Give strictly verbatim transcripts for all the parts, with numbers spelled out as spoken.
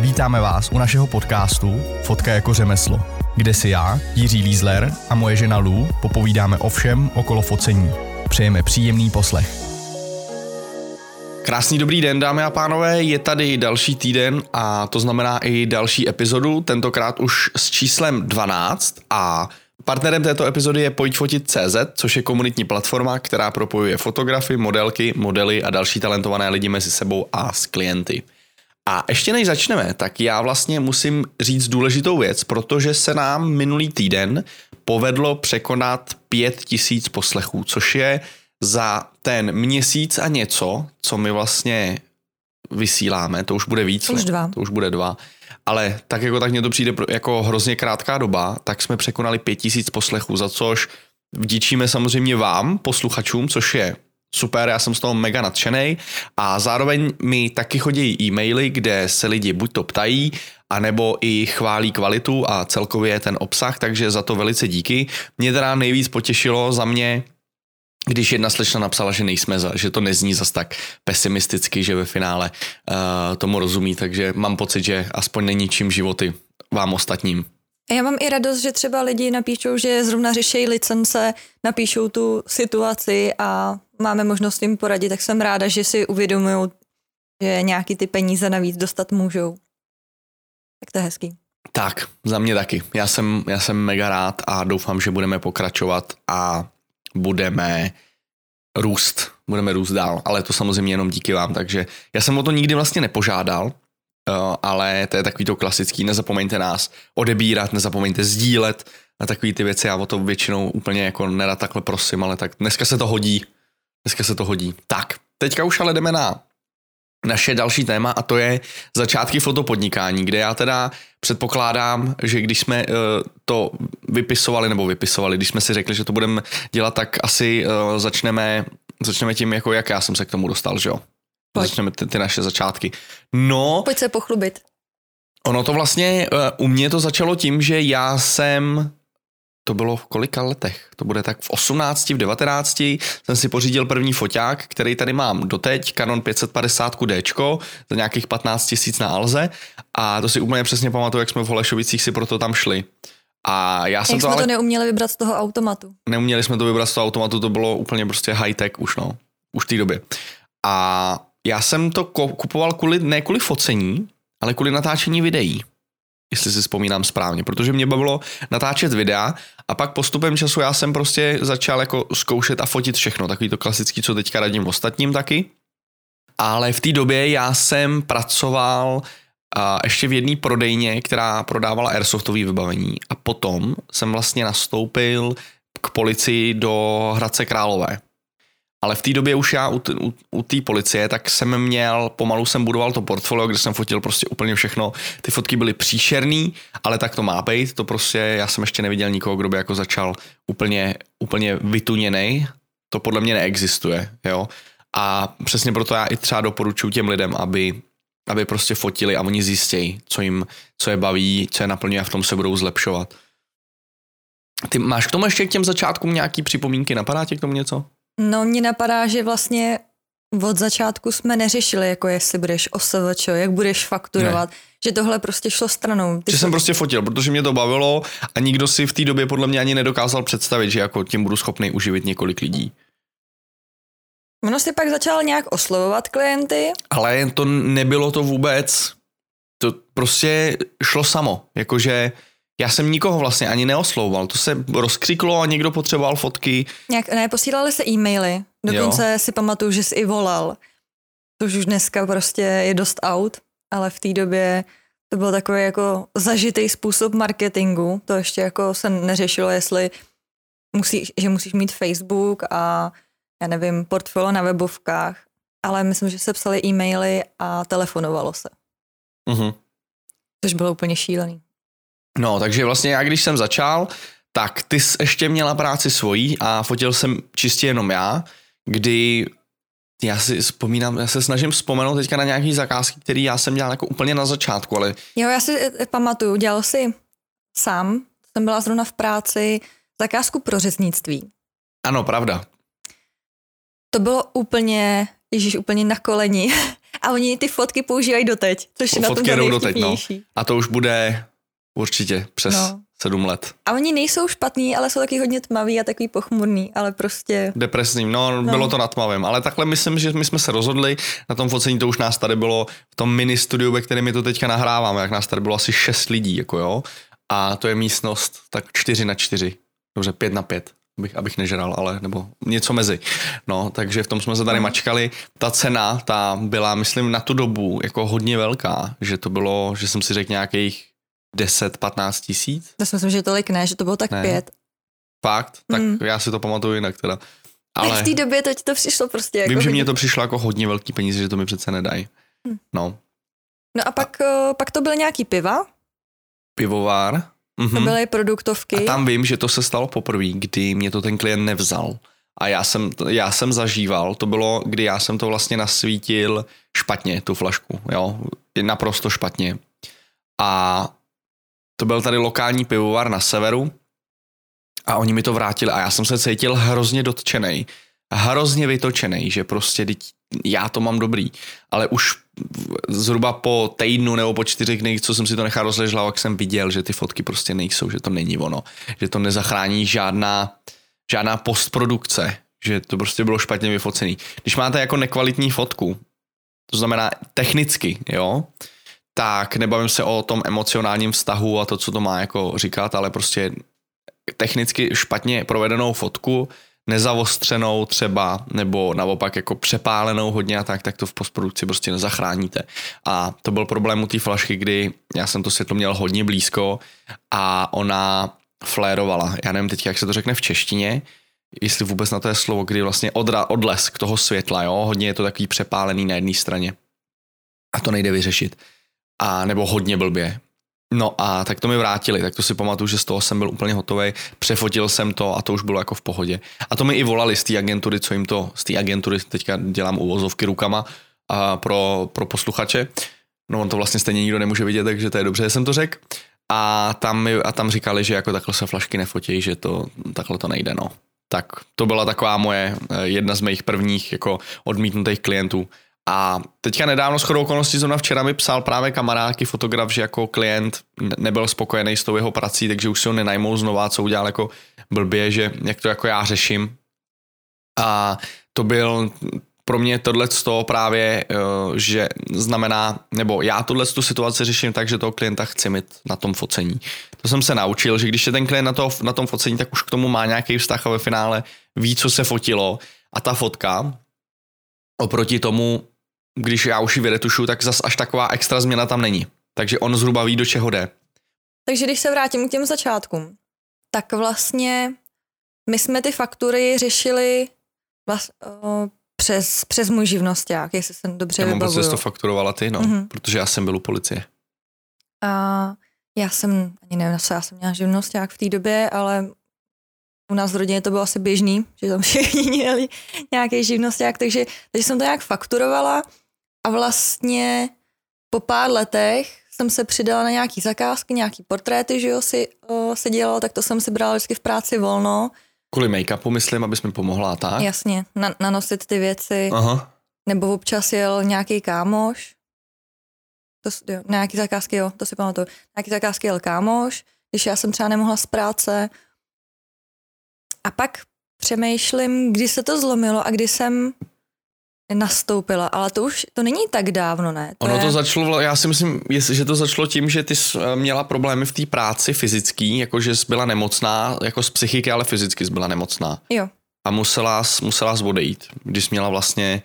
Vítáme vás u našeho podcastu Fotka jako řemeslo, kde si já, Jiří Vízler a moje žena Lú popovídáme o všem okolo focení. Přejeme příjemný poslech. Krásný dobrý den, dámy a pánové, je tady další týden a to znamená i další epizodu, tentokrát už s číslem dvanáct a partnerem této epizody je Pojďfotit tečka cé zet, což je komunitní platforma, která propojuje fotografy, modelky, modely a další talentované lidi mezi sebou a s klienty. A ještě než začneme, tak já vlastně musím říct důležitou věc, protože se nám minulý týden povedlo překonat pět tisíc poslechů, což je za ten měsíc a něco, co my vlastně vysíláme, to už bude víc, už dva. to už bude dva, ale tak jako tak mě to přijde jako hrozně krátká doba, tak jsme překonali pět tisíc poslechů, za což vděčíme samozřejmě vám, posluchačům, což je super, já jsem z toho mega nadšenej a zároveň mi taky chodí e-maily, kde se lidi buď to ptají, anebo i chválí kvalitu a celkově ten obsah, takže za to velice díky. Mě teda nejvíc potěšilo za mě, když jedna slečna napsala, že nejsme za, že to nezní zas tak pesimisticky, že ve finále uh, tomu rozumí, takže mám pocit, že aspoň není čím životy vám ostatním. Já mám i radost, že třeba lidi napíšou, že zrovna řeší licence, napíšou tu situaci a máme možnost jim poradit, tak jsem ráda, že si uvědomují, že nějaký ty peníze navíc dostat můžou. Tak to je hezký. Tak, za mě taky. Já jsem, já jsem mega rád a doufám, že budeme pokračovat a budeme růst, budeme růst dál, ale to samozřejmě jenom díky vám, takže já jsem o to nikdy vlastně nepožádal, ale to je takový to klasický, nezapomeňte nás odebírat, nezapomeňte sdílet a takový ty věci, já o to většinou úplně jako nerad takhle prosím, ale tak dneska se to hodí, dneska se to hodí. Tak, teďka už ale jdeme na naše další téma a to je začátky fotopodnikání, kde já teda předpokládám, že když jsme to vypisovali nebo vypisovali, když jsme si řekli, že to budeme dělat, tak asi začneme, začneme tím, jako jak já jsem se k tomu dostal, že jo? Začneme ty, ty naše začátky. No, pojď se pochlubit. Ono to vlastně, u mě to začalo tím, že já jsem, to bylo v kolika letech, to bude tak v osmnácti, v devatenácti, jsem si pořídil první foťák, který tady mám doteď, Canon pět set padesát D, za nějakých patnáct tisíc na Alze a to si úplně přesně pamatuju, jak jsme v Holešovicích si proto tam šli. A já jsem jak to jsme ale... to neuměli vybrat z toho automatu. Neuměli jsme to vybrat z toho automatu, to bylo úplně prostě high-tech už no, už v té době. A já jsem to kupoval kvůli, ne kvůli focení, ale kvůli natáčení videí, jestli si vzpomínám správně, protože mě bavilo natáčet videa a pak postupem času já jsem prostě začal jako zkoušet a fotit všechno, takový to klasický, co teďka radím ostatním taky. Ale v té době já jsem pracoval a, ještě v jedné prodejně, která prodávala airsoftové vybavení a potom jsem vlastně nastoupil k policii do Hradce Králové. Ale v té době už já u, t, u, u té policie, tak jsem měl, pomalu jsem budoval to portfolio, kde jsem fotil prostě úplně všechno. Ty fotky byly příšerný, ale tak to má být. To prostě, já jsem ještě neviděl nikoho, kdo by jako začal úplně, úplně vytuněnej. To podle mě neexistuje, jo. A přesně proto já i třeba doporučuji těm lidem, aby, aby prostě fotili a oni zjistějí, co jim, co je baví, co je naplňuje a v tom se budou zlepšovat. Ty máš k tomu ještě k těm začátkům nějaký připomínky? Napadá tě k tomu něco? No, mně napadá, že vlastně od začátku jsme neřešili, jako jestli budeš OSVČ, jak budeš fakturovat, ne. Že tohle prostě šlo stranou. Ty že jsi... jsem prostě fotil, protože mě to bavilo a nikdo si v té době podle mě ani nedokázal představit, že jako tím budu schopný uživit několik lidí. Ono si pak začal nějak oslovovat klienty. Ale to nebylo to vůbec, to prostě šlo samo, jakože... Já jsem nikoho vlastně ani neoslouval, to se rozkřiklo a někdo potřeboval fotky. Nějak, ne, posílali se e-maily, dokonce jo. Si pamatuju, že jsi i volal. To už dneska prostě je dost out, ale v té době to byl takový jako zažitý způsob marketingu, to ještě jako se neřešilo, jestli musíš, že musíš mít Facebook a já nevím, portfolio na webovkách, ale myslím, že se psali e-maily a telefonovalo se. Mhm. Což bylo úplně šílený. No, takže vlastně já, když jsem začal, tak ty jsi ještě měla práci svojí a fotil jsem čistě jenom já, kdy já si vzpomínám, já se snažím vzpomenout teďka na nějaký zakázky, který já jsem dělal jako úplně na začátku, ale... Jo, já si pamatuju, dělal jsi sám, jsem byla zrovna v práci, zakázku pro řeznictví. Ano, pravda. To bylo úplně, ježíš, úplně na koleni a oni ty fotky používají doteď, což je na tom nejvtipnější. No. A to už bude určitě přes no. sedm let. A oni nejsou špatný, ale jsou taky hodně tmavý a takový pochmurný, ale prostě... Depresní, no, no bylo to natmavým, ale takhle myslím, že my jsme se rozhodli, na tom focení to už nás tady bylo v tom mini studiu, ve kterém my to teďka nahráváme, jak nás tady bylo asi šest lidí, jako jo, a to je místnost tak čtyři na čtyři, dobře, pět na pět. Abych, abych nežral, ale nebo něco mezi. No, takže v tom jsme se tady mačkali. Ta cena, ta byla, myslím, na tu dobu jako hodně velká, že to bylo, že jsem si řekl nějakých deset patnáct tisíc. Já si myslím, že tolik ne, že to bylo tak ne. pět. Fakt? Tak mm. já si to pamatuju jinak teda. Ale tak v té době to ti to přišlo prostě jako... Vím, že mně to přišlo jako hodně velký peníze, že to mi přece nedají. Mm. No. No a pak, a pak to byl nějaký piva. Pivovár. Mm-hmm. To byly produktovky. A tam vím, že to se stalo poprvé, kdy mě to ten klient nevzal. A já jsem, já jsem zažíval, to bylo, kdy já jsem to vlastně nasvítil špatně, tu flašku, jo, naprosto špatně. A to byl tady lokální pivovar na severu a oni mi to vrátili a já jsem se cítil hrozně dotčenej, hrozně vytočenej, že prostě já to mám dobrý, ale už zhruba po týdnu nebo po čtyři dny, co jsem si to nechal rozležela, jak jsem viděl, že ty fotky prostě nejsou, že to není ono, že to nezachrání žádná, žádná postprodukce, že to prostě bylo špatně vyfocený. Když máte jako nekvalitní fotku, to znamená technicky, jo, tak nebavím se o tom emocionálním vztahu a to, co to má jako říkat, ale prostě technicky špatně provedenou fotku, nezavostřenou třeba, nebo naopak jako přepálenou hodně a tak, tak to v postprodukci prostě nezachráníte. A to byl problém u té flašky, kdy já jsem to světlo měl hodně blízko a ona flérovala. Já nevím teď, jak se to řekne v češtině, jestli vůbec na to je slovo, kdy vlastně odra- odlesk toho světla, jo, hodně je to takový přepálený na jedné straně. A to nejde vyřešit. A nebo hodně blbě. No a tak to mi vrátili, tak to si pamatuju, že z toho jsem byl úplně hotovej, přefotil jsem to a to už bylo jako v pohodě. A to mi i volali z té agentury, co jim to, z té agentury, teďka dělám uvozovky rukama a pro, pro posluchače, no on to vlastně stejně nikdo nemůže vidět, takže to je dobře, že jsem to řekl. A tam, a tam říkali, že jako takhle se flašky nefotí, že to takhle to nejde, no. Tak to byla taková moje, jedna z mých prvních jako odmítnutých klientů. A teďka nedávno shodou okolností zrovna včera mi psal právě kamarádky fotograf, že jako klient nebyl spokojený s tou jeho prací, takže už si ho nenajmou znova, co udělal jako blbě, že jak to jako já řeším. A to byl pro mě tohleto právě, že znamená, nebo já tohleto situaci řeším tak, že toho klienta chci mít na tom focení. To jsem se naučil, že když je ten klient na, toho, na tom focení, tak už k tomu má nějaký vztah a ve finále ví, co se fotilo. A ta fotka oproti tomu, když já už ji vyretušuju, tak zas až taková extra změna tam není. Takže on zhruba ví, do čeho jde. Takže když se vrátím k těm začátkům, tak vlastně my jsme ty faktury řešili vlast, o, přes, přes můj živnosták, jestli jsem dobře vybavuju. Já mám proces to fakturovala ty, no, mm-hmm. protože já jsem byl u policie. A já jsem, ani nevím, já jsem měla živnosták v té době, ale u nás v rodině to bylo asi běžný, že tam všichni měli nějaký živnosták, takže, takže jsem to nějak fakturovala. A vlastně po pár letech jsem se přidala na nějaký zakázky, nějaký portréty, že jo, si, o, si dělala, tak to jsem si brala vždycky v práci volno. Kvůli make-upu, myslím, abys mi pomohla, tak? Jasně, na, nanosit ty věci. Aha. Nebo občas jel nějaký kámoš. To, jo, nějaký zakázky, jo, to si pamatuju. Nějaký zakázky jel kámoš, když já jsem třeba nemohla z práce. A pak přemýšlím, kdy se to zlomilo a kdy jsem... nastoupila, ale to už, to není tak dávno, ne? To ono to je... začalo, já si myslím, že to začalo tím, že ty jsi měla problémy v té práci fyzický, jakože jsi byla nemocná, jako z psychiky, ale fyzicky jsi byla nemocná. Jo. A musela, musela jsi odejít, když jsi měla vlastně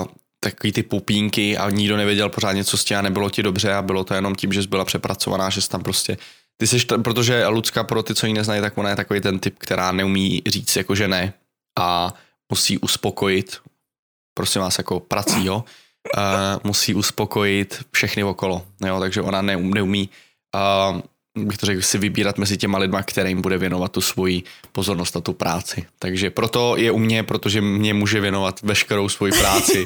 uh, takový ty pupínky a nikdo nevěděl pořádně, co s tím a nebylo ti dobře a bylo to jenom tím, že jsi byla přepracovaná, že jsi tam prostě, ty jsi, protože Lucka pro ty, co ji neznají, tak ona je takový ten typ, která neumí říct jakože ne a musí uspokojit prosím vás, jako prací, jo, uh, musí uspokojit všechny okolo, jo, takže ona neumí, uh, bych to řekl, si vybírat mezi těma lidma, kterým bude věnovat tu svoji pozornost a tu práci. Takže proto je u mě, protože mě může věnovat veškerou svoji práci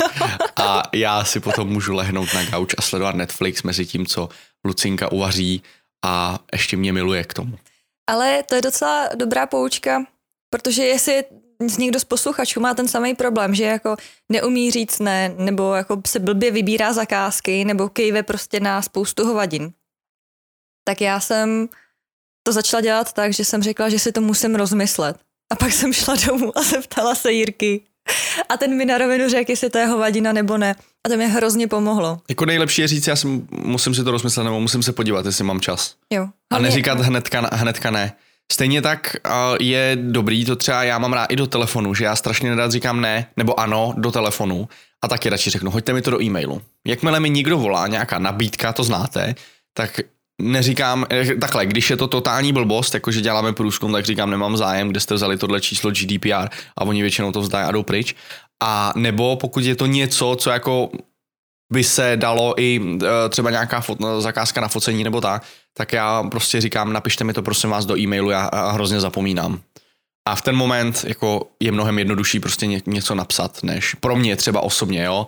a já si potom můžu lehnout na gauč a sledovat Netflix mezi tím, co Lucinka uvaří a ještě mě miluje k tomu. Ale to je docela dobrá poučka, protože jestli někdo z posluchačů má ten samý problém, že jako neumí říct ne, nebo jako se blbě vybírá zakázky, nebo kejve prostě na spoustu hovadin. Tak já jsem to začala dělat tak, že jsem řekla, že si to musím rozmyslet. A pak jsem šla domů a zeptala se Jirky. A ten mi na rovinu řekl, jestli to je hovadina nebo ne. A to mě hrozně pomohlo. Jako nejlepší je říct, já jsem, musím si to rozmyslet, nebo musím se podívat, jestli mám čas. Jo. A neříkat hnedka, hnedka ne. Stejně tak je dobrý, to třeba já mám rád i do telefonu, že já strašně nerad říkám ne, nebo ano, do telefonu. A taky radši řeknu, hoďte mi to do e-mailu. Jakmile mi někdo volá, nějaká nabídka, to znáte, tak neříkám, takhle, když je to totální blbost, jakože děláme průzkum, tak říkám, nemám zájem, kde jste vzali tohle číslo G D P R a oni většinou to vzdají a jdou pryč. A nebo pokud je to něco, co jako by se dalo i třeba nějaká fot- zakázka na focení nebo tak, tak já prostě říkám, napište mi to prosím vás do e-mailu, já hrozně zapomínám. A v ten moment jako je mnohem jednodušší prostě ně- něco napsat, než pro mě třeba osobně, jo,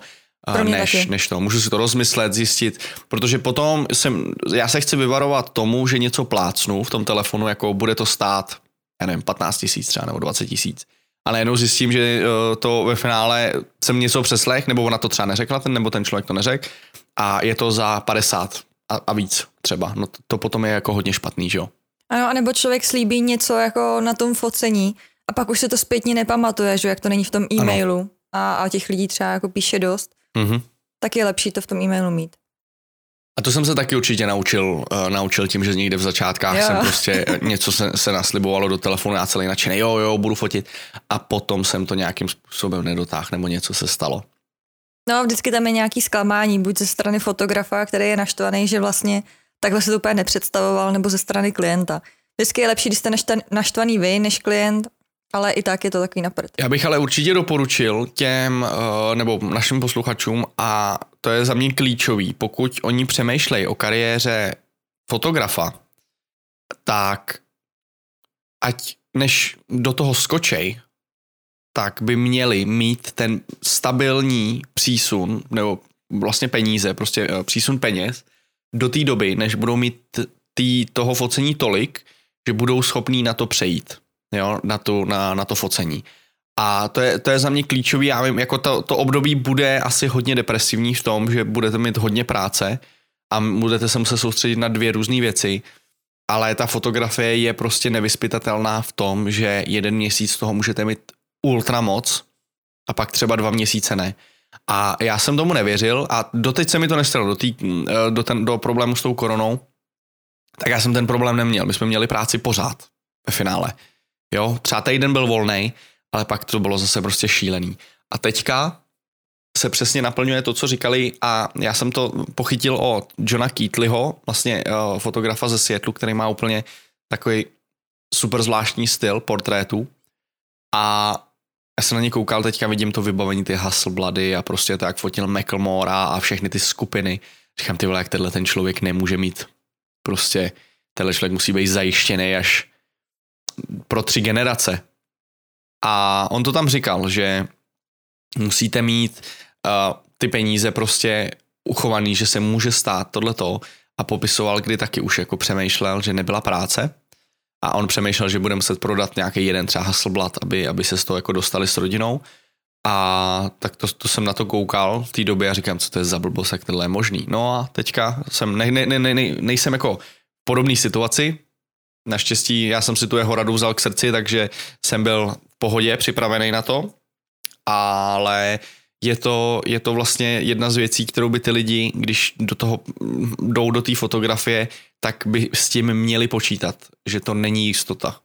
než, než to. Můžu si to rozmyslet, zjistit, protože potom jsem, já se chci vyvarovat tomu, že něco plácnu v tom telefonu, jako bude to stát, já nevím, patnáct tisíc třeba nebo dvacet tisíc. A najednou zjistím, že to ve finále jsem něco přeslech, nebo ona to třeba neřekla, ten, nebo ten člověk to neřekl, a je to za padesát a, a víc třeba. No to, to potom je jako hodně špatný, že jo? Ano, anebo člověk slíbí něco jako na tom focení a pak už se to zpětně nepamatuje, že jak to není v tom e-mailu a, a těch lidí třeba jako píše dost, mm-hmm. tak je lepší to v tom e-mailu mít. A to jsem se taky určitě naučil, uh, naučil tím, že někde v začátkách jo. jsem prostě něco se, se naslibovalo do telefonu, já celý nadšený, jo, jo, budu fotit. A potom jsem to nějakým způsobem nedotáhl, nebo něco se stalo. No vždycky tam je nějaký zklamání, buď ze strany fotografa, který je naštvaný, že vlastně takhle se to úplně nepředstavoval, nebo ze strany klienta. Vždycky je lepší, když jste naštvaný vy, než klient, ale i tak je to takový naprd. Já bych ale určitě doporučil těm, nebo našim posluchačům, a to je za mě klíčový, pokud oni přemýšlejí o kariéře fotografa, tak ať než do toho skočej, tak by měli mít ten stabilní přísun, nebo vlastně peníze, prostě přísun peněz, do té doby, než budou mít tý, toho focení tolik, že budou schopní na to přejít. Jo, na, tu, na, na to focení. A to je, to je za mě klíčový, já vím, jako to, to období bude asi hodně depresivní v tom, že budete mít hodně práce a budete se muset soustředit na dvě různé věci, ale ta fotografie je prostě nevyspytatelná v tom, že jeden měsíc toho můžete mít ultra moc a pak třeba dva měsíce ne. A já jsem tomu nevěřil a doteď se mi to nestalo, do, tý, do, ten, do problému s tou koronou, tak já jsem ten problém neměl, my jsme měli práci pořád ve finále. Jo, třeba týden byl volnej, ale pak to bylo zase prostě šílený. A teďka se přesně naplňuje to, co říkali, a já jsem to pochytil od Johna Keatleyho, vlastně uh, fotografa ze Seattlu, který má úplně takový super zvláštní styl portrétů. A já jsem na ně koukal, teďka vidím to vybavení, ty Hasselblady a prostě to, jak fotil Maclemora a všechny ty skupiny. Říkám, ty vole, jak tenhle ten člověk nemůže mít. Prostě tenhle člověk musí být zajištěný až pro tři generace. A on to tam říkal, že musíte mít uh, ty peníze prostě uchovaný, že se může stát tohleto, a popisoval, kdy taky už jako přemýšlel, že nebyla práce a on přemýšlel, že bude muset prodat nějaký jeden třeba Hasselblad, aby, aby se z toho jako dostali s rodinou, a tak to, to jsem na to koukal v té době a říkám, co to je za blbost, jak tohle je možný. No a teďka jsem, ne, ne, ne, ne, nejsem jako v podobné situaci. Naštěstí já jsem si tu jeho radu vzal k srdci, takže jsem byl v pohodě připravený na to, ale je to, je to vlastně jedna z věcí, kterou by ty lidi, když do toho jdou do té fotografie, tak by s tím měli počítat, že to není jistota.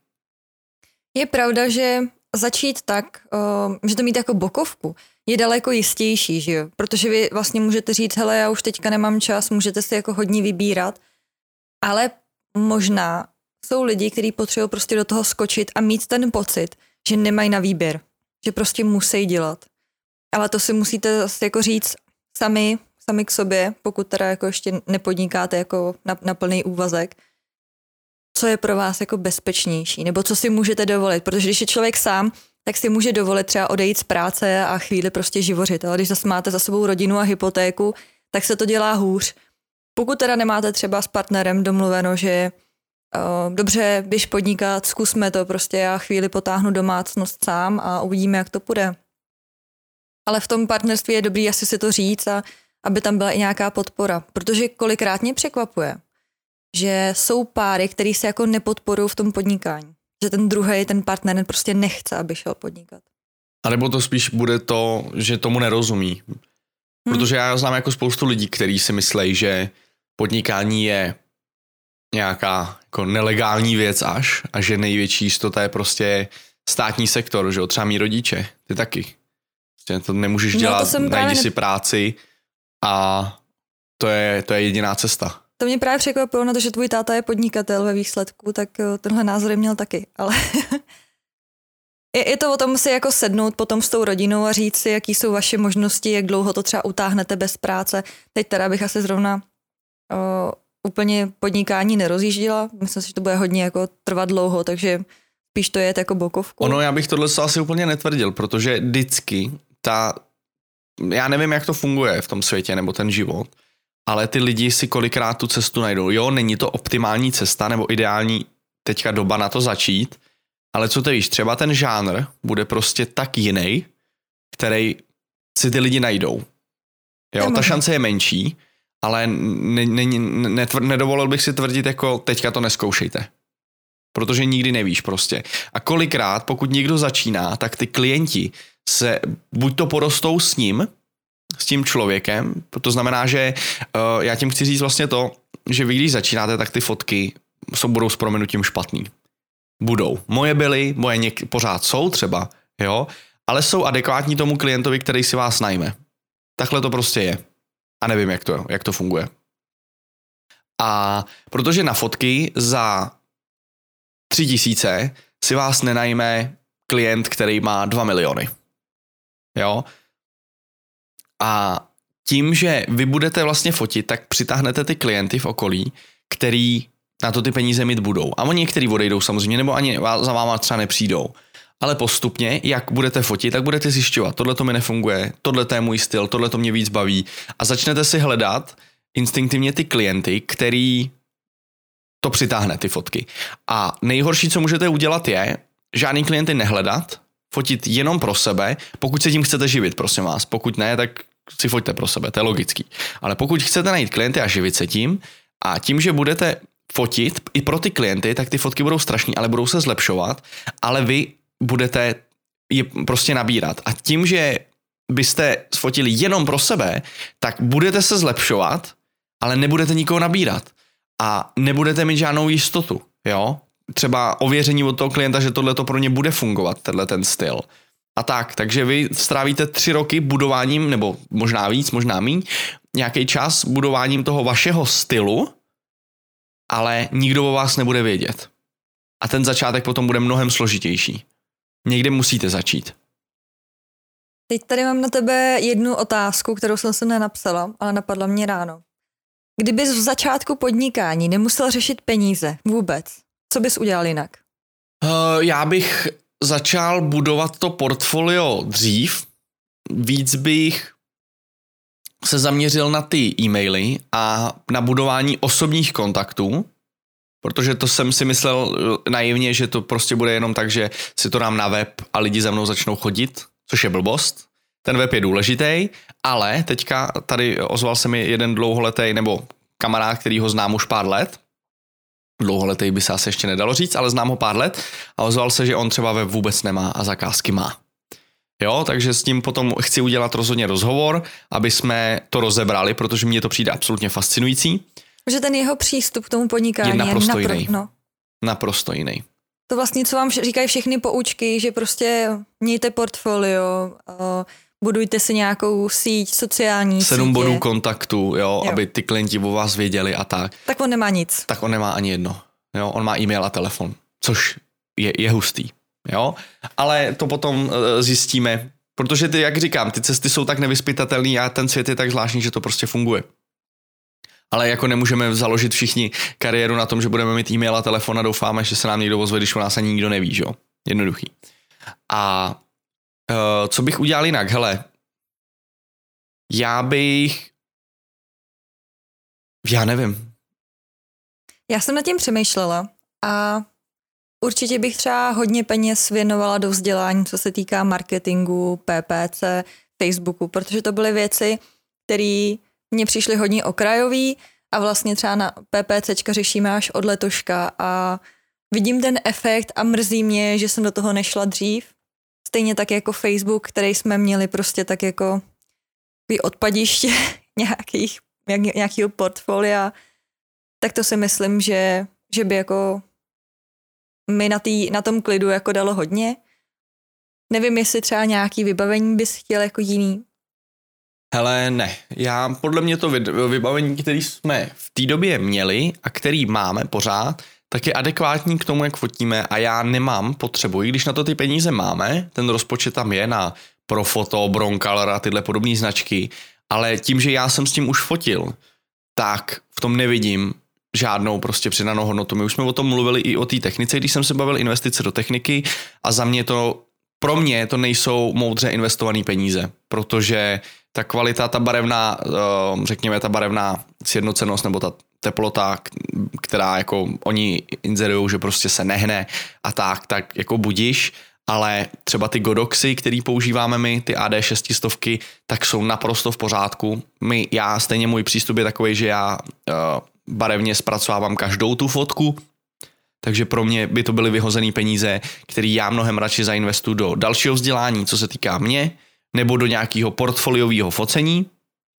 Je pravda, že začít tak, že to mít jako bokovku, je daleko jistější, že jo? Protože vy vlastně můžete říct, hele, já už teďka nemám čas, můžete si jako hodně vybírat, ale možná jsou lidi, kteří potřebují prostě do toho skočit a mít ten pocit, že nemají na výběr, že prostě musí dělat. Ale to si musíte jako říct sami, sami k sobě, pokud teda jako ještě nepodnikáte jako na, na plný úvazek, co je pro vás jako bezpečnější, nebo co si můžete dovolit, protože když je člověk sám, tak si může dovolit třeba odejít z práce a chvíli prostě živořit, ale když zase máte za sebou rodinu a hypotéku, tak se to dělá hůř. Pokud teda nemáte třeba s partnerem domluveno, že dobře, běž podnikat, zkusme to, prostě já chvíli potáhnu domácnost sám a uvidíme, jak to půjde. Ale v tom partnerství je dobrý asi si to říct a aby tam byla i nějaká podpora, protože kolikrát mě překvapuje, že jsou páry, který se jako nepodporují v tom podnikání, že ten druhý, ten partner prostě nechce, aby šel podnikat. A nebo to spíš bude to, že tomu nerozumí, protože já znám jako spoustu lidí, kteří si myslejí, že podnikání je nějaká jako nelegální věc až a že největší jistota je prostě státní sektor, že jo, třeba mý rodiče, ty taky. To nemůžeš dělat, no, to najdi si ne... práci a to je, to je jediná cesta. To mě právě překvapilo na to, že tvůj táta je podnikatel ve výsledku, tak tenhle názor měl taky, ale... Je to o tom si jako sednout potom s tou rodinou a říct si, jaký jsou vaše možnosti, jak dlouho to třeba utáhnete bez práce. Teď teda bych asi zrovna o, úplně podnikání nerozjíždila. Myslím si, že to bude hodně jako trvat dlouho, takže spíš to je jako bokovku. Ono, já bych tohle asi úplně netvrdil, protože vždycky ta, já nevím, jak to funguje v tom světě nebo ten život, ale ty lidi si kolikrát tu cestu najdou. Jo, není to optimální cesta nebo ideální teďka doba na to začít, ale co ty víš, třeba ten žánr bude prostě tak jiný, který si ty lidi najdou. Jo, ta šance je menší, ale ne, ne, ne, nedovolil bych si tvrdit, jako teďka to neskoušejte. Protože nikdy nevíš prostě. A kolikrát, pokud někdo začíná, tak ty klienti se buď to porostou s ním, s tím člověkem, to znamená, že uh, já tím chci říct vlastně to, že vy když začínáte, tak ty fotky jsou, budou s prominutím špatný. Budou. Moje byly, moje něk- pořád jsou třeba, jo, ale jsou adekvátní tomu klientovi, který si vás najme. Takhle to prostě je. A nevím, jak to, jak to funguje. A protože na fotky za tři tisíce si vás nenajme klient, který má dva miliony. Jo. A tím, že vy budete vlastně fotit, tak přitáhnete ty klienty v okolí, který na to ty peníze mít budou. A oni některý odejdou samozřejmě, nebo ani za váma třeba nepřijdou. Ale postupně, jak budete fotit, tak budete zjišťovat, tohle to mi nefunguje, tohle to je můj styl, tohle to mě víc baví. A začnete si hledat instinktivně ty klienty, který to přitáhne, ty fotky. A nejhorší, co můžete udělat, je žádný klienty nehledat, fotit jenom pro sebe, pokud se tím chcete živit, prosím vás. Pokud ne, tak si foťte pro sebe, to je logický. Ale pokud chcete najít klienty a živit se tím, a tím, že budete fotit i pro ty klienty, tak ty fotky budou strašný, ale budou se zlepšovat, ale vy budete je prostě nabírat. A tím, že byste fotili jenom pro sebe, tak budete se zlepšovat, ale nebudete nikoho nabírat. A nebudete mít žádnou jistotu, jo? Třeba ověření od toho klienta, že tohle to pro ně bude fungovat, tenhle ten styl. A tak, takže vy strávíte tři roky budováním, nebo možná víc, možná míň, nějaký čas budováním toho vašeho stylu, ale nikdo o vás nebude vědět. A ten začátek potom bude mnohem složitější. Někde musíte začít. Teď tady mám na tebe jednu otázku, kterou jsem si nenapsala, ale napadla mě ráno. Kdybys v začátku podnikání nemusel řešit peníze vůbec, co bys udělal jinak? Uh, já bych začal budovat to portfolio dřív, víc bych se zaměřil na ty e-maily a na budování osobních kontaktů, protože to jsem si myslel naivně, že to prostě bude jenom tak, že si to dám na web a lidi za mnou začnou chodit, což je blbost. Ten web je důležitý, ale teďka tady ozval se mi jeden dlouholetý nebo kamarád, který ho znám už pár let. Dlouholetý by se asi ještě nedalo říct, ale znám ho pár let a ozval se, že on třeba web vůbec nemá a zakázky má. Jo, takže s tím potom chci udělat rozhodně rozhovor, aby jsme to rozebrali, protože mně to přijde absolutně fascinující. Že ten jeho přístup k tomu podnikání je naprosto je napr- jiný. No. Naprosto jiný. To vlastně, co vám říkají všechny poučky, že prostě mějte portfolio, budujte si nějakou síť, sociální Sedm sítě. bodů kontaktu, jo, jo, aby ty klienti o vás věděli a tak. Tak on nemá nic. Tak on nemá ani jedno. Jo, on má e-mail a telefon, což je, je hustý. Jo, ale to potom zjistíme, protože ty, jak říkám, ty cesty jsou tak nevyspytatelný a ten svět je tak zvláštní, že to prostě funguje. Ale jako nemůžeme založit všichni kariéru na tom, že budeme mít e-mail a telefon a doufáme, že se nám někdo ozve, když o nás ani nikdo neví, že jo, jednoduchý. A uh, co bych udělal jinak, hele, já bych, já nevím. Já jsem nad tím přemýšlela a určitě bych třeba hodně peněz věnovala do vzdělání, co se týká marketingu, P P C, Facebooku, protože to byly věci, které mně přišly hodně okrajový a vlastně třeba na PPCčka řešíme až od letoška a vidím ten efekt a mrzí mě, že jsem do toho nešla dřív. Stejně tak jako Facebook, který jsme měli prostě tak jako odpadiště nějakých, nějakého portfolia, tak to si myslím, že, že by jako mi na, tý, na tom klidu jako dalo hodně. Nevím, jestli třeba nějaký vybavení bys chtěl jako jiný. Hele, ne. Já, podle mě to vybavení, který jsme v té době měli a který máme pořád, tak je adekvátní k tomu, jak fotíme a já nemám potřebu, i když na to ty peníze máme, ten rozpočet tam je na Profoto, Broncolor a tyhle podobné značky, ale tím, že já jsem s tím už fotil, tak v tom nevidím žádnou prostě přidanou hodnotu. My už jsme o tom mluvili i o té technice, když jsem se bavil investice do techniky a za mě to, pro mě to nejsou moudře investované peníze, protože ta kvalita, ta barevná, řekněme ta barevná sjednocenost nebo ta teplota, která jako oni inzerujou, že prostě se nehne a tak, tak jako budiš, ale třeba ty Godoxy, které používáme my, ty A D šest set, tak jsou naprosto v pořádku. My, já stejně můj přístup je takový, že já uh, barevně zpracovávám každou tu fotku, takže pro mě by to byly vyhozené peníze, které já mnohem radši zainvestuju do dalšího vzdělání, co se týká mě, nebo do nějakého portfoliového focení,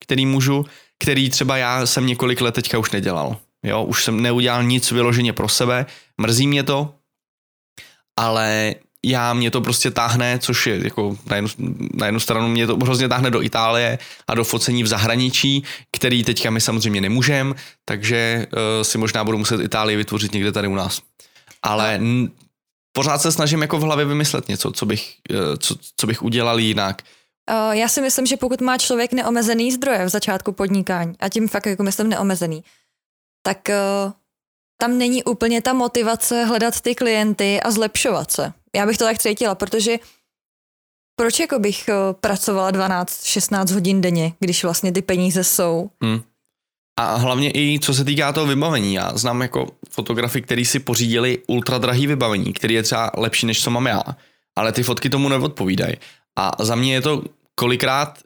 který můžu, který třeba já jsem několik let teďka už nedělal. Jo, už jsem neudělal nic vyloženě pro sebe, mrzí mě to, ale já mě to prostě táhne, což je jako na jednu, na jednu stranu mě to hrozně táhne do Itálie a do focení v zahraničí, který teďka my samozřejmě nemůžeme, takže uh, si možná budu muset Itálii vytvořit někde tady u nás. Ale n- pořád se snažím jako v hlavě vymyslet něco, co bych, uh, co, co bych udělal jinak. Já si myslím, že pokud má člověk neomezený zdroje v začátku podnikání, a tím fakt jako myslím neomezený, tak uh, tam není úplně ta motivace hledat ty klienty a zlepšovat se. Já bych to tak cítila, protože proč jako bych uh, pracovala dvanáct šestnáct hodin denně, když vlastně ty peníze jsou? Hmm. A hlavně i co se týká toho vybavení. Já znám jako fotografy, který si pořídili ultradrahý vybavení, který je třeba lepší, než co mám já. Ale ty fotky tomu neodpovídají. A za mě je to kolikrát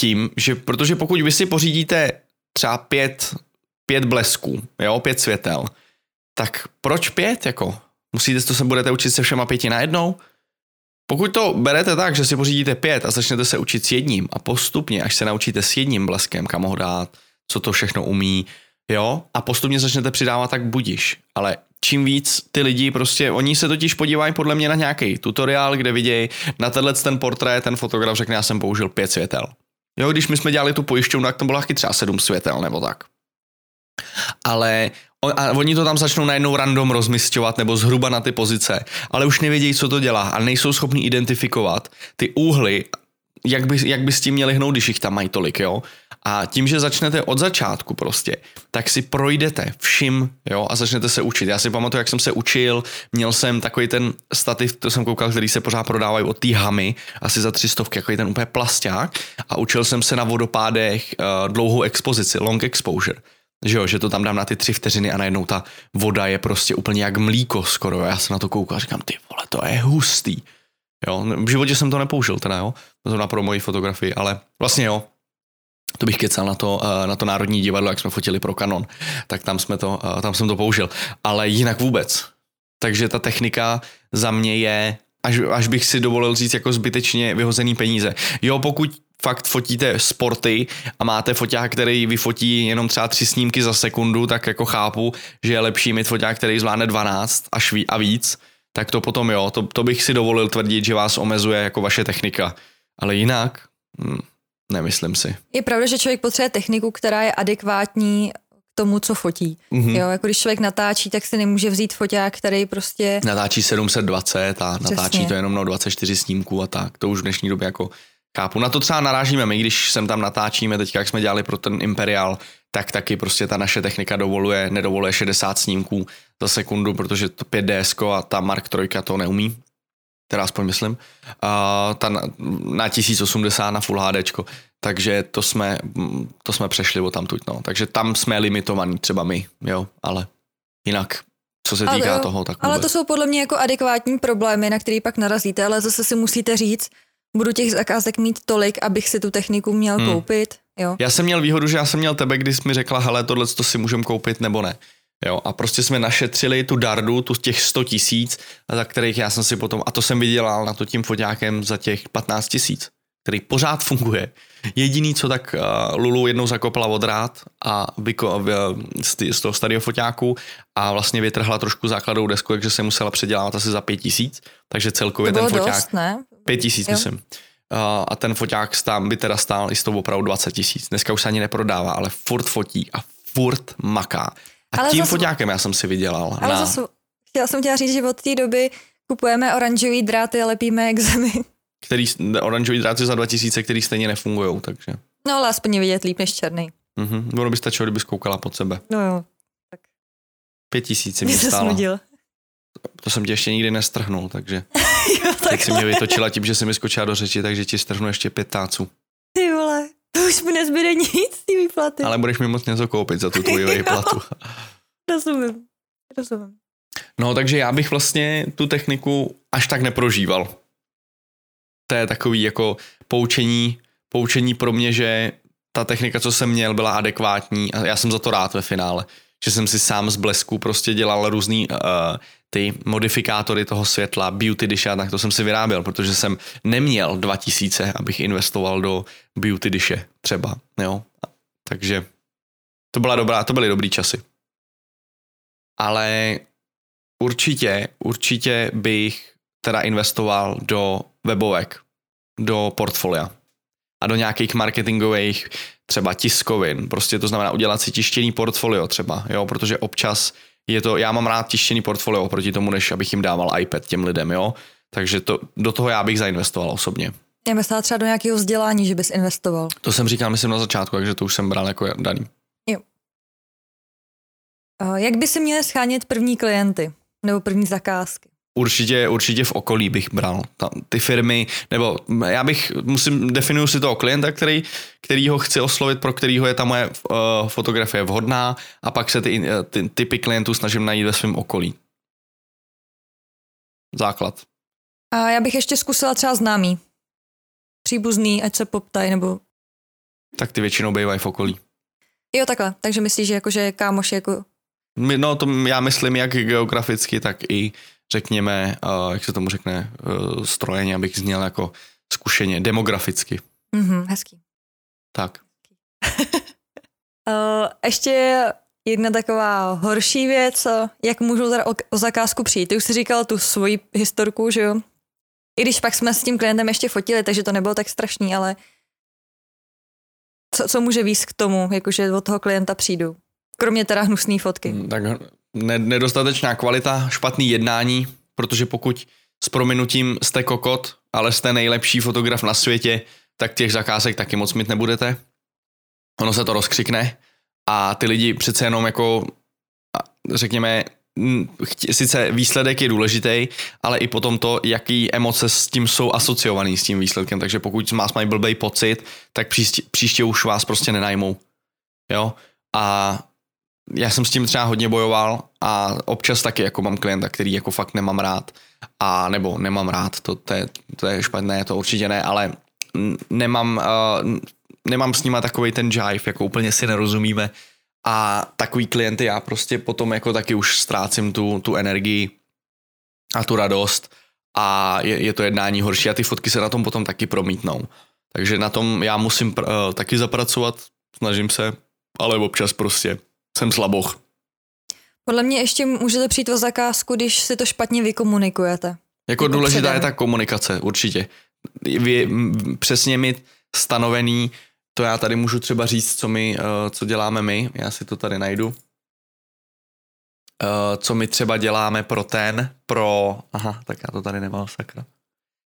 tím, že protože pokud vy si pořídíte třeba pět, pět blesků, jo, pět světel, tak proč pět, jako? Musíte to se budete učit se všema pěti najednou? Pokud to berete tak, že si pořídíte pět a začnete se učit s jedním a postupně, až se naučíte s jedním bleskem, kam ho dát, co to všechno umí, jo, a postupně začnete přidávat, tak budiš. Ale čím víc ty lidi prostě, oni se totiž podívají podle mě na nějaký tutoriál, kde vidějí na tenhle ten portrét, ten fotograf řekne, já jsem použil pět světel. Jo, když my jsme dělali tu pojišťovnu, tak to bylo taky třeba sedm světel nebo tak. Ale on, a oni to tam začnou najednou random rozmisťovat nebo zhruba na ty pozice, ale už nevědějí, co to dělá a nejsou schopni identifikovat ty úhly, jak by, jak by s tím měli hnout, když jich tam mají tolik, jo. A tím, že začnete od začátku prostě, tak si projdete všim, jo, a začnete se učit. Já si pamatuju, jak jsem se učil, měl jsem takový ten stativ, to jsem koukal, který se pořád prodávají od té Hamy, asi za tři stovky, jako je ten úplně plasťák, a učil jsem se na vodopádech uh, dlouhou expozici, long exposure, že jo, že to tam dám na ty tři vteřiny a najednou ta voda je prostě úplně jak mlíko skoro, jo. Já jsem na to koukal a říkám, ty vole, to je hustý, jo, v životě jsem to nepoužil teda, jo, zrovna pro moji fotografii, ale vlastně jo, to bych kecal na to, na to Národní divadlo, jak jsme fotili pro Canon, tak tam, jsme to, tam jsem to použil, ale jinak vůbec. Takže ta technika za mě je, až, až bych si dovolil říct, jako zbytečně vyhozený peníze. Jo, pokud fakt fotíte sporty a máte foťák, který vyfotí jenom třeba tři snímky za sekundu, tak jako chápu, že je lepší mít foťák, který zvládne dvanáct až ví, a víc, tak to potom jo, to, to bych si dovolil tvrdit, že vás omezuje jako vaše technika, ale jinak... Hm. Nemyslím si. Je pravda, že člověk potřebuje techniku, která je adekvátní k tomu, co fotí. Mm-hmm. Jo, jako když člověk natáčí, tak si nemůže vzít foťák, který prostě... Natáčí sedm set dvacet a přesně. Natáčí to jenom na dvacet čtyři snímků a tak. To už v dnešní době jako chápu. Na to třeba narážíme my, když sem tam natáčíme, teď jak jsme dělali pro ten Imperial, tak taky prostě ta naše technika dovoluje, nedovoluje šedesát snímků za sekundu, protože to pět D S a ta Mark tři to neumí. Teda aspoň myslím, uh, ta na, na tisíc osmdesát na Full HDčko, takže to jsme, to jsme přešli o tamtuť, no. Takže tam jsme limitovaní třeba my, jo, ale jinak, co se týká ale, toho. Tak ale to jsou podle mě jako adekvátní problémy, na který pak narazíte, ale zase si musíte říct, budu těch zakázek mít tolik, abych si tu techniku měl hmm. koupit. Jo. Já jsem měl výhodu, že já jsem měl tebe, když jsi mi řekla, hele, tohle to si můžeme koupit nebo ne. Jo, a prostě jsme našetřili tu dardu, tu těch sto tisíc, za kterých já jsem si potom, a to jsem vydělal na to tím foťákem za těch patnáct tisíc, který pořád funguje. Jediný, co tak uh, Lulu jednou zakopla odrát a vyko, uh, z toho starého foťáku a vlastně vytrhla trošku základovou desku, takže se musela předělávat asi za pět tisíc, takže celkově ten foťák. Dost, ne? pět tisíc, myslím. Uh, a ten foťák stál, by teda stál i s tou opravdu dvacet tisíc. Dneska už se ani neprodává, ale furt fotí a furt maká. A ale tím zas... foťákem já jsem si vydělal. Ale na... zas... Chtěla jsem tě říct, že od té doby kupujeme oranžový dráty a lepíme je k zemi. Který, oranžový dráty za dva tisíce, který stejně nefungujou, takže... No ale aspoň je vidět líp než černý. Mhm, ono by stačilo, kdyby koukala pod sebe. No jo, tak... Pět tisíc mi stálo. Smudil. To jsem tě ještě nikdy nestrhnul, takže... jo, tak jsi mě vytočila tím, že jsem mi skočila do řeči, takže ti strhnu ještě pět táců. Ty vole, to už mi nezbyde nic, ty výplaty. Ale budeš mi moc něco koupit za tu tvoji výplatu. Rozumím, rozumím. No, takže já bych vlastně tu techniku až tak neprožíval. To je takový jako poučení, poučení pro mě, že ta technika, co jsem měl, byla adekvátní a já jsem za to rád ve finále, že jsem si sám z blesku prostě dělal různý uh, ty modifikátory toho světla, beauty dish a tak to jsem si vyráběl, protože jsem neměl dva tisíce, abych investoval do beauty dishe třeba, jo. Takže to byla dobrá, to byly dobrý časy. Ale určitě, určitě bych teda investoval do webovek, do portfolia a do nějakých marketingových třeba tiskovin, prostě to znamená udělat si tištěný portfolio třeba, jo, protože občas je to, já mám rád tištěný portfolio oproti tomu, než abych jim dával iPad těm lidem, jo, takže to, do toho já bych zainvestoval osobně. Já myslela třeba do nějakého vzdělání, že bys investoval. To jsem říkal, myslím na začátku, takže to už jsem bral jako daný. Jo. Jak by si měl schánět první klienty nebo první zakázky? Určitě, určitě v okolí bych bral tam ty firmy, nebo já bych, musím, definuju si toho klienta, který, který ho chci oslovit, pro kterýho je ta moje uh, fotografie vhodná a pak se ty, ty typy klientů snažím najít ve svém okolí. Základ. A já bych ještě zkusila třeba známý. Příbuzný, ať se poptají, nebo... Tak ty většinou bývají v okolí. Jo, takhle, takže myslíš, že jakože kámoš jako... My, no to já myslím jak geograficky, tak i řekněme, uh, jak se tomu řekne, uh, strojeně, abych zněl jako zkušeně, demograficky. Mm-hmm, hezký. Tak. Hezký. uh, ještě jedna taková horší věc, jak můžu teda o, o zakázku přijít. Ty už jsi říkal tu svoji historku, že jo? I když pak jsme s tím klientem ještě fotili, takže to nebylo tak strašný, ale co, co může víc k tomu, jakože od toho klienta přijdu? Kromě teda hnusný fotky. Tak nedostatečná kvalita, špatný jednání, protože pokud s prominutím jste kokot, ale jste nejlepší fotograf na světě, tak těch zakázek taky moc mít nebudete. Ono se to rozkřikne a ty lidi přece jenom jako, řekněme, sice výsledek je důležitý, ale i potom to, jaký emoce s tím jsou asociovaný s tím výsledkem. Takže pokud vás mají blbej pocit, tak příště, příště už vás prostě nenajmou. Jo? A já jsem s tím třeba hodně bojoval a občas taky jako mám klienta, který jako fakt nemám rád a nebo nemám rád, to, to, je, to je špatné, to určitě ne, ale nemám, uh, nemám s nima takovej ten jive, jako úplně si nerozumíme a takový klienty já prostě potom jako taky už ztrácím tu, tu energii a tu radost a je, je to jednání horší a ty fotky se na tom potom taky promítnou. Takže na tom já musím pr- uh, taky zapracovat, snažím se, ale občas prostě jsem slaboch. Podle mě ještě můžete přijít o zakázku, když si to špatně vykomunikujete. Jako důležitá předem. Je ta komunikace, určitě. Vy, přesně mít stanovený, to já tady můžu třeba říct, co, my, co děláme my, já si to tady najdu. Co my třeba děláme pro ten, pro... Aha, tak já to tady nemám, sakra.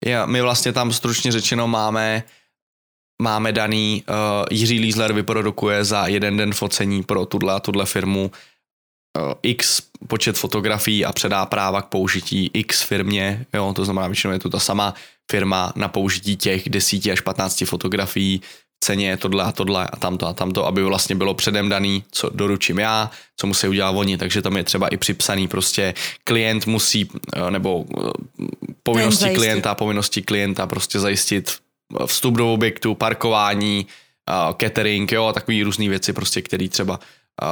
Já, my vlastně tam stručně řečeno máme... Máme daný, uh, Jiří Vízler vyprodukuje za jeden den focení pro tuhle, tuhle firmu uh, x počet fotografií a předá práva k použití x firmě, jo, to znamená, většinou je to ta sama firma na použití těch desíti až patnácti fotografií ceně je tohle a tohle a tamto a tamto, aby vlastně bylo předem daný, co doručím já, co musí udělat oni, takže tam je třeba i připsaný prostě klient musí, nebo povinnosti klienta, povinnosti klienta prostě zajistit vstup do objektu, parkování, catering, jo, takový různý věci prostě, který třeba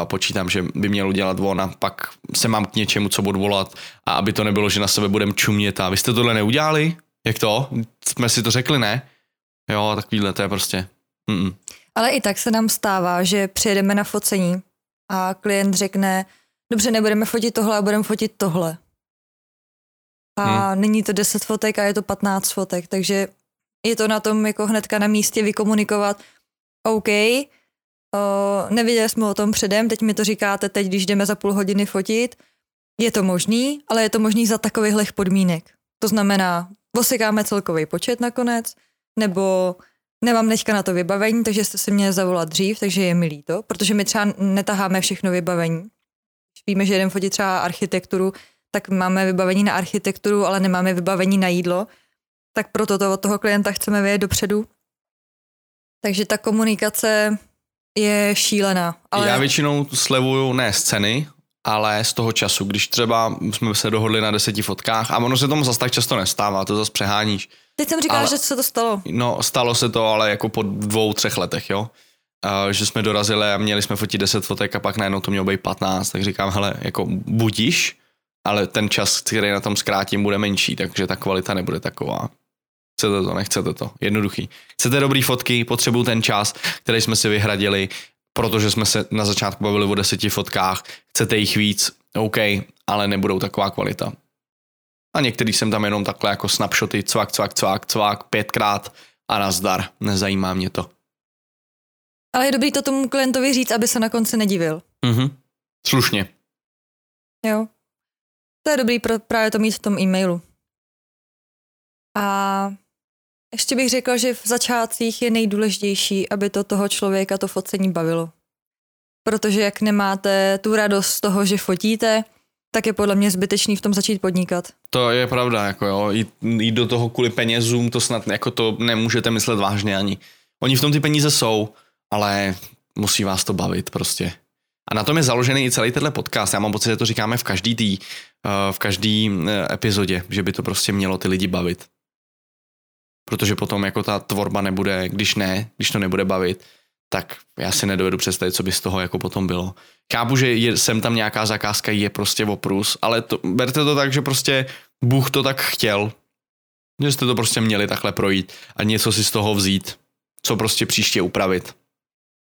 počítám, že by měl udělat on a pak se mám k něčemu, co budu volat a aby to nebylo, že na sebe budem čumět a vy jste tohle neudělali? Jak to? Jsme si to řekli, ne? Jo, takovýhle to je prostě. Mm-mm. Ale i tak se nám stává, že přijedeme na focení a klient řekne, dobře, nebudeme fotit tohle a budeme fotit tohle. A hmm. není to deset fotek a je to patnáct fotek, takže je to na tom jako hnedka na místě vykomunikovat, OK, o, neviděli jsme o tom předem, teď mi to říkáte, teď když jdeme za půl hodiny fotit, je to možný, ale je to možný za takovýchhlech podmínek. To znamená, posekáme celkový počet nakonec, nebo nemám teďka na to vybavení, takže jste se měli zavolat dřív, takže je mi líto, protože my třeba netaháme všechno vybavení. Když víme, že jeden fotí třeba architekturu, tak máme vybavení na architekturu, ale nemáme vybavení na jídlo, tak proto to od toho klienta chceme vědět dopředu. Takže ta komunikace je šílená. Ale... Já většinou slevuju ne z ceny, ale z toho času, když třeba jsme se dohodli na deseti fotkách a ono se tomu zase tak často nestává, to zase přeháníš. Teď jsem říkala, ale, že se to stalo. No, stalo se to, ale jako po dvou, třech letech, jo. Uh, že jsme dorazili a měli jsme fotit deset fotek a pak najednou to mělo být patnáct, tak říkám, hele, jako budíš, ale ten čas, který na tom zkrátím, bude menší, takže ta kvalita nebude taková. Chcete to, nechcete to, jednoduchý. Chcete dobrý fotky, potřebuju ten čas, který jsme si vyhradili, protože jsme se na začátku bavili o deseti fotkách, chcete jich víc, OK, ale nebudou taková kvalita. A některý jsem tam jenom takhle jako snapshoty, cvak, cvak, cvak, cvak, pětkrát a nazdar, nezajímá mě to. Ale je dobrý to tomu klientovi říct, aby se na konci nedivil. Mhm, slušně. Jo, to je dobrý pro právě to mít v tom e-mailu. A ještě bych řekla, že v začátcích je nejdůležitější, aby to toho člověka to focení bavilo. Protože jak nemáte tu radost z toho, že fotíte, tak je podle mě zbytečný v tom začít podnikat. To je pravda, jako jo, jít do toho kvůli penězům, to snad jako to nemůžete myslet vážně ani. Oni v tom ty peníze jsou, ale musí vás to bavit prostě. A na tom je založený i celý tenhle podcast. Já mám pocit, že to říkáme v každý tý, v každý epizodě, že by to prostě mělo ty lidi bavit. Protože potom jako ta tvorba nebude, když ne, když to nebude bavit, tak já si nedovedu představit, co by z toho jako potom bylo. Chápu, že je, sem tam nějaká zakázka je prostě oprus, ale to, berte to tak, že prostě Bůh to tak chtěl, že jste to prostě měli takhle projít a něco si z toho vzít, co prostě příště upravit.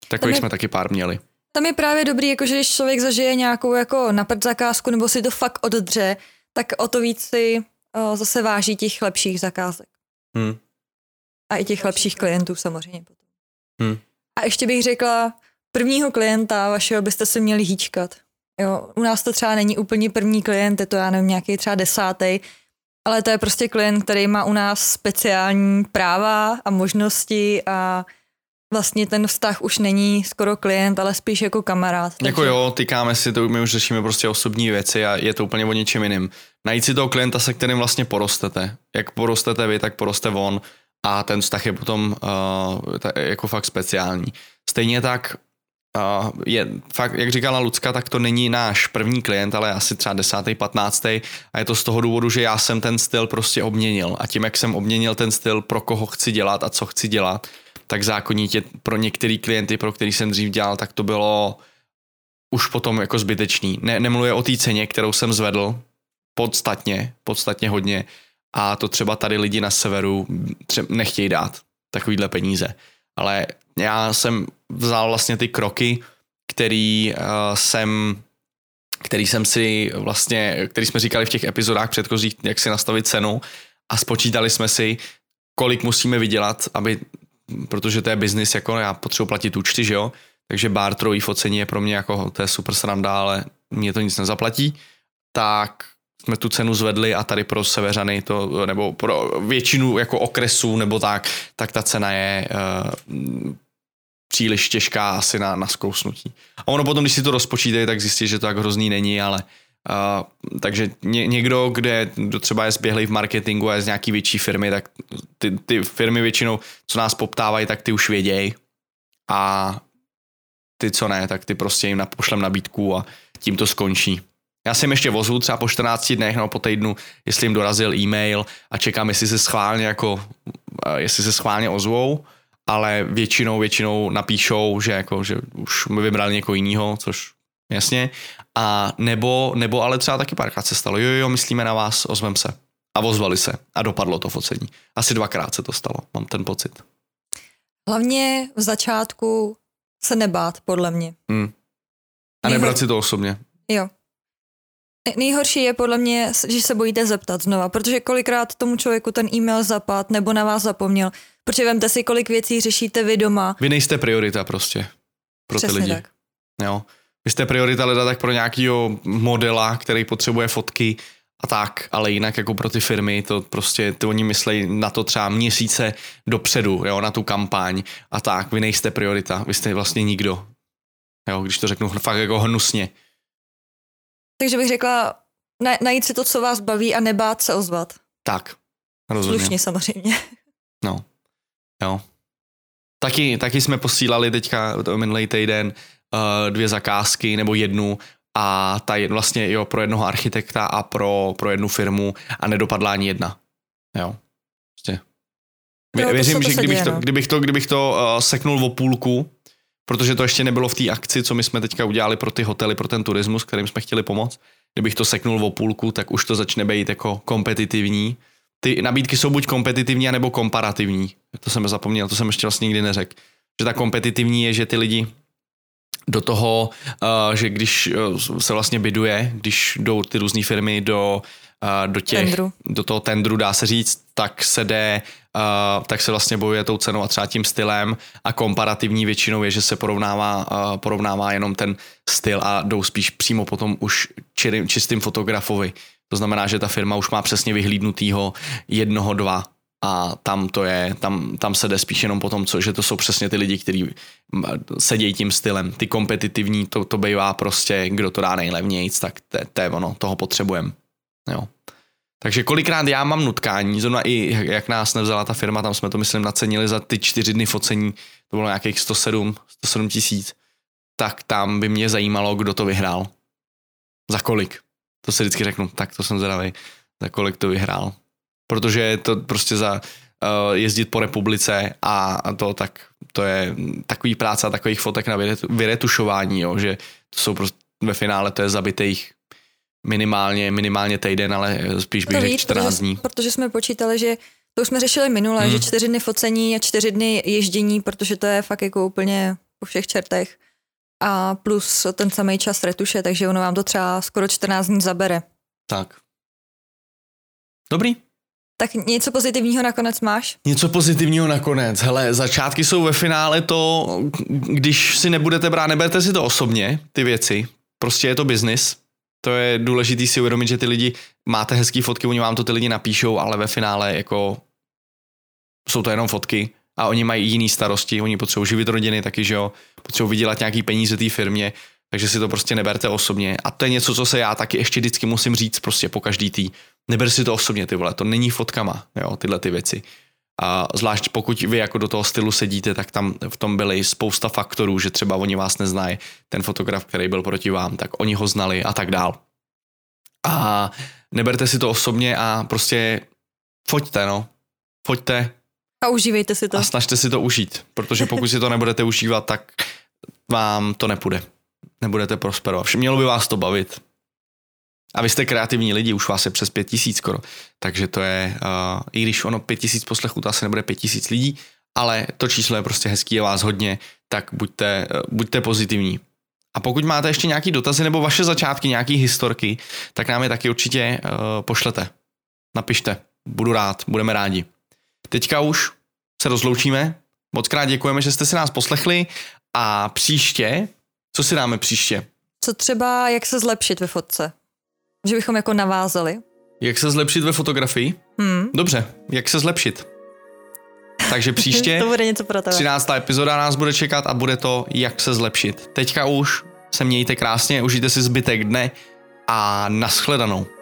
Takových jsme taky pár měli. Tam je právě dobrý, jakože když člověk zažije nějakou jako naprd zakázku nebo si to fakt oddře, tak o to víc si o, zase váží těch lepších zakázek. Hmm. A i těch lepších klientů samozřejmě potom. Hmm. A ještě bych řekla, prvního klienta vašeho byste se měli hýčkat. Jo, u nás to třeba není úplně první klient, je to já nevím, nějaký třeba desátý, ale to je prostě klient, který má u nás speciální práva a možnosti a vlastně ten vztah už není skoro klient, ale spíš jako kamarád. Takže... Jako jo, tykáme si, to, my už řešíme prostě osobní věci a je to úplně o něčem jiným. Najít si toho klienta, se kterým vlastně porostete. Jak porostete vy, tak poroste on a ten vztah je potom uh, ta, jako fakt speciální. Stejně tak, uh, je, fakt, jak říkala Lucka, tak to není náš první klient, ale asi třeba desátý, patnáctý a je to z toho důvodu, že já jsem ten styl prostě obměnil a tím, jak jsem obměnil ten styl, pro koho chci dělat a co chci dělat, tak zákonitě pro některý klienty, pro který jsem dřív dělal, tak to bylo už potom jako zbytečný. Ne, nemluvím o té ceně, kterou jsem zvedl podstatně, podstatně hodně a to třeba tady lidi na severu tře- nechtějí dát takovýhle peníze. Ale já jsem vzal vlastně ty kroky, který uh, jsem, který jsem si vlastně, který jsme říkali v těch epizodách předchozích, jak si nastavit cenu a spočítali jsme si, kolik musíme vydělat, aby protože to je biznis, jako já potřebuji platit účty, že jo, takže bar trojí focení je pro mě jako, to je super sranda, ale mě to nic nezaplatí, tak jsme tu cenu zvedli a tady pro severany to, nebo pro většinu jako okresů nebo tak, tak ta cena je uh, příliš těžká asi na, na zkousnutí. A ono potom, když si to rozpočítají, tak zjistí, že to tak hrozný není, ale Uh, takže ně, někdo, kde třeba je zběhlý v marketingu a je z nějaký větší firmy, tak ty, ty firmy většinou, co nás poptávají, tak ty už vědějí, a ty, co ne, tak ty prostě jim pošlem nabídku a tím to skončí. Já jsem ještě vozil třeba po čtrnácti dnech nebo po týdnu, jestli jim dorazil e-mail a čekám, jestli se schválně jako, jestli se schválně ozvou, ale většinou, většinou napíšou, že jako, že už my vybrali někoho jiného, což jasně, a nebo, nebo ale třeba taky párkrát se stalo, jo, jo, myslíme na vás, ozvem se. A ozvali se a dopadlo to focení. Asi dvakrát se to stalo, mám ten pocit. Hlavně v začátku se nebát, podle mě. Hmm. A nebrat Nejhor... si to osobně. Jo. Nejhorší je podle mě, že se bojíte zeptat znova, protože kolikrát tomu člověku ten e-mail zapad nebo na vás zapomněl. Protože vemte si, kolik věcí řešíte vy doma. Vy nejste priorita prostě pro Přesně ty lidi. Tak. Jo. Vy jste priorita leda tak pro nějakýho modela, který potřebuje fotky a tak, ale jinak jako pro ty firmy to prostě, ty oni myslejí na to třeba měsíce dopředu, jo, na tu kampaň a tak. Vy nejste priorita, vy jste vlastně nikdo. Jo, když to řeknu fakt jako hnusně. Takže bych řekla, na, najít si to, co vás baví a nebát se ozvat. Tak, rozumím. Slušně samozřejmě. No, jo. Taky, taky jsme posílali teďka minulý týden uh, dvě zakázky nebo jednu a ta je vlastně jo, pro jednoho architekta a pro, pro jednu firmu a nedopadla ani jedna. Jo, prostě. Vě, věřím, že kdybych, děje, to, no. kdybych to, kdybych to uh, seknul o půlku, protože to ještě nebylo v té akci, co my jsme teďka udělali pro ty hotely, pro ten turismus, kterým jsme chtěli pomoct. Kdybych to seknul o půlku, tak už to začne být jako kompetitivní. Ty nabídky jsou buď kompetitivní, anebo komparativní. To jsem zapomněl, to jsem ještě vlastně nikdy neřekl. Že ta kompetitivní je, že ty lidi do toho, že když se vlastně biduje, když jdou ty různé firmy do, do, těch, tendru. do toho tendru, dá se říct, tak se jde, tak se vlastně bojuje tou cenou a třeba tím stylem a komparativní většinou je, že se porovnává, porovnává jenom ten styl a jdou spíš přímo potom už čistým fotografovi. To znamená, že ta firma už má přesně vyhlídnutýho jednoho, dva a tam to je, tam, tam se jde spíš jenom potom, co, že to jsou přesně ty lidi, kteří sedějí tím stylem. Ty kompetitivní, to, to bývá prostě, kdo to dá nejlevnějc, tak to, to je ono, toho potřebujeme. Jo. Takže kolikrát já mám nutkání, zrovna i jak nás nevzala ta firma, tam jsme to myslím nacenili za ty čtyři dny focení, to bylo nějakých sto sedm tisíc, tak tam by mě zajímalo, kdo to vyhrál. Za kolik. To se vždycky řeknu, tak to jsem zvědavý, za kolik to vyhrál. Protože je to prostě za uh, jezdit po republice a to tak, to je takový práce a takových fotek na vyretušování, jo, že to jsou prostě ve finále to je zabitých minimálně, minimálně týden, ale spíš bych řekl čtrnáct dní. Protože jsme počítali, že to už jsme řešili minule, hmm. že čtyři dny focení a čtyři dny ježdění, protože to je fakt jako úplně po všech čertech. A plus ten samý čas retuše, takže ono vám to třeba skoro čtrnáct dní zabere. Tak. Dobrý. Tak něco pozitivního nakonec máš? Něco pozitivního nakonec. Hele, začátky jsou ve finále to, když si nebudete brát, neberte si to osobně, ty věci. Prostě je to biznis. To je důležitý si uvědomit, že ty lidi máte hezký fotky, oni vám to ty lidi napíšou, ale ve finále jako jsou to jenom fotky a oni mají jiný starosti, oni potřebují živit rodiny taky, že jo, potřebují vydělat nějaký peníze té firmě, takže si to prostě neberte osobně. A to je něco, co se já taky ještě vždycky musím říct prostě po každý tý. Neber si to osobně, ty vole, to není fotkama, jo, tyhle ty věci. A zvlášť pokud vy jako do toho stylu sedíte, tak tam v tom byly spousta faktorů, že třeba oni vás neznají, ten fotograf, který byl proti vám, tak oni ho znali a tak dál. A neberte si to osobně a prostě foťte, no. Foťte. A užívejte si to. A snažte si to užít, protože pokud si to nebudete užívat, tak vám to nepůjde. Nebudete prosperovat. Mělo by vás to bavit. A vy jste kreativní lidi, už vás je přes pět tisíc skoro, takže to je, uh, i když ono pět tisíc poslechů, to asi nebude pět tisíc lidí, ale to číslo je prostě hezký, je vás hodně, tak buďte, uh, buďte pozitivní. A pokud máte ještě nějaký dotazy nebo vaše začátky, nějaký historky, tak nám je taky určitě uh, pošlete. Napište, budu rád, budeme rádi. Teďka už se rozloučíme, moc krát děkujeme, že jste si nás poslechli a příště, co si dáme příště? Co třeba, jak se zlepšit ve fotce? Že bychom jako navázali. Jak se zlepšit ve fotografii? Hmm. Dobře, jak se zlepšit. Takže příště to bude něco pro tebe. třináctá epizoda nás bude čekat a bude to, jak se zlepšit. Teďka už se mějte krásně, užijte si zbytek dne a nashledanou.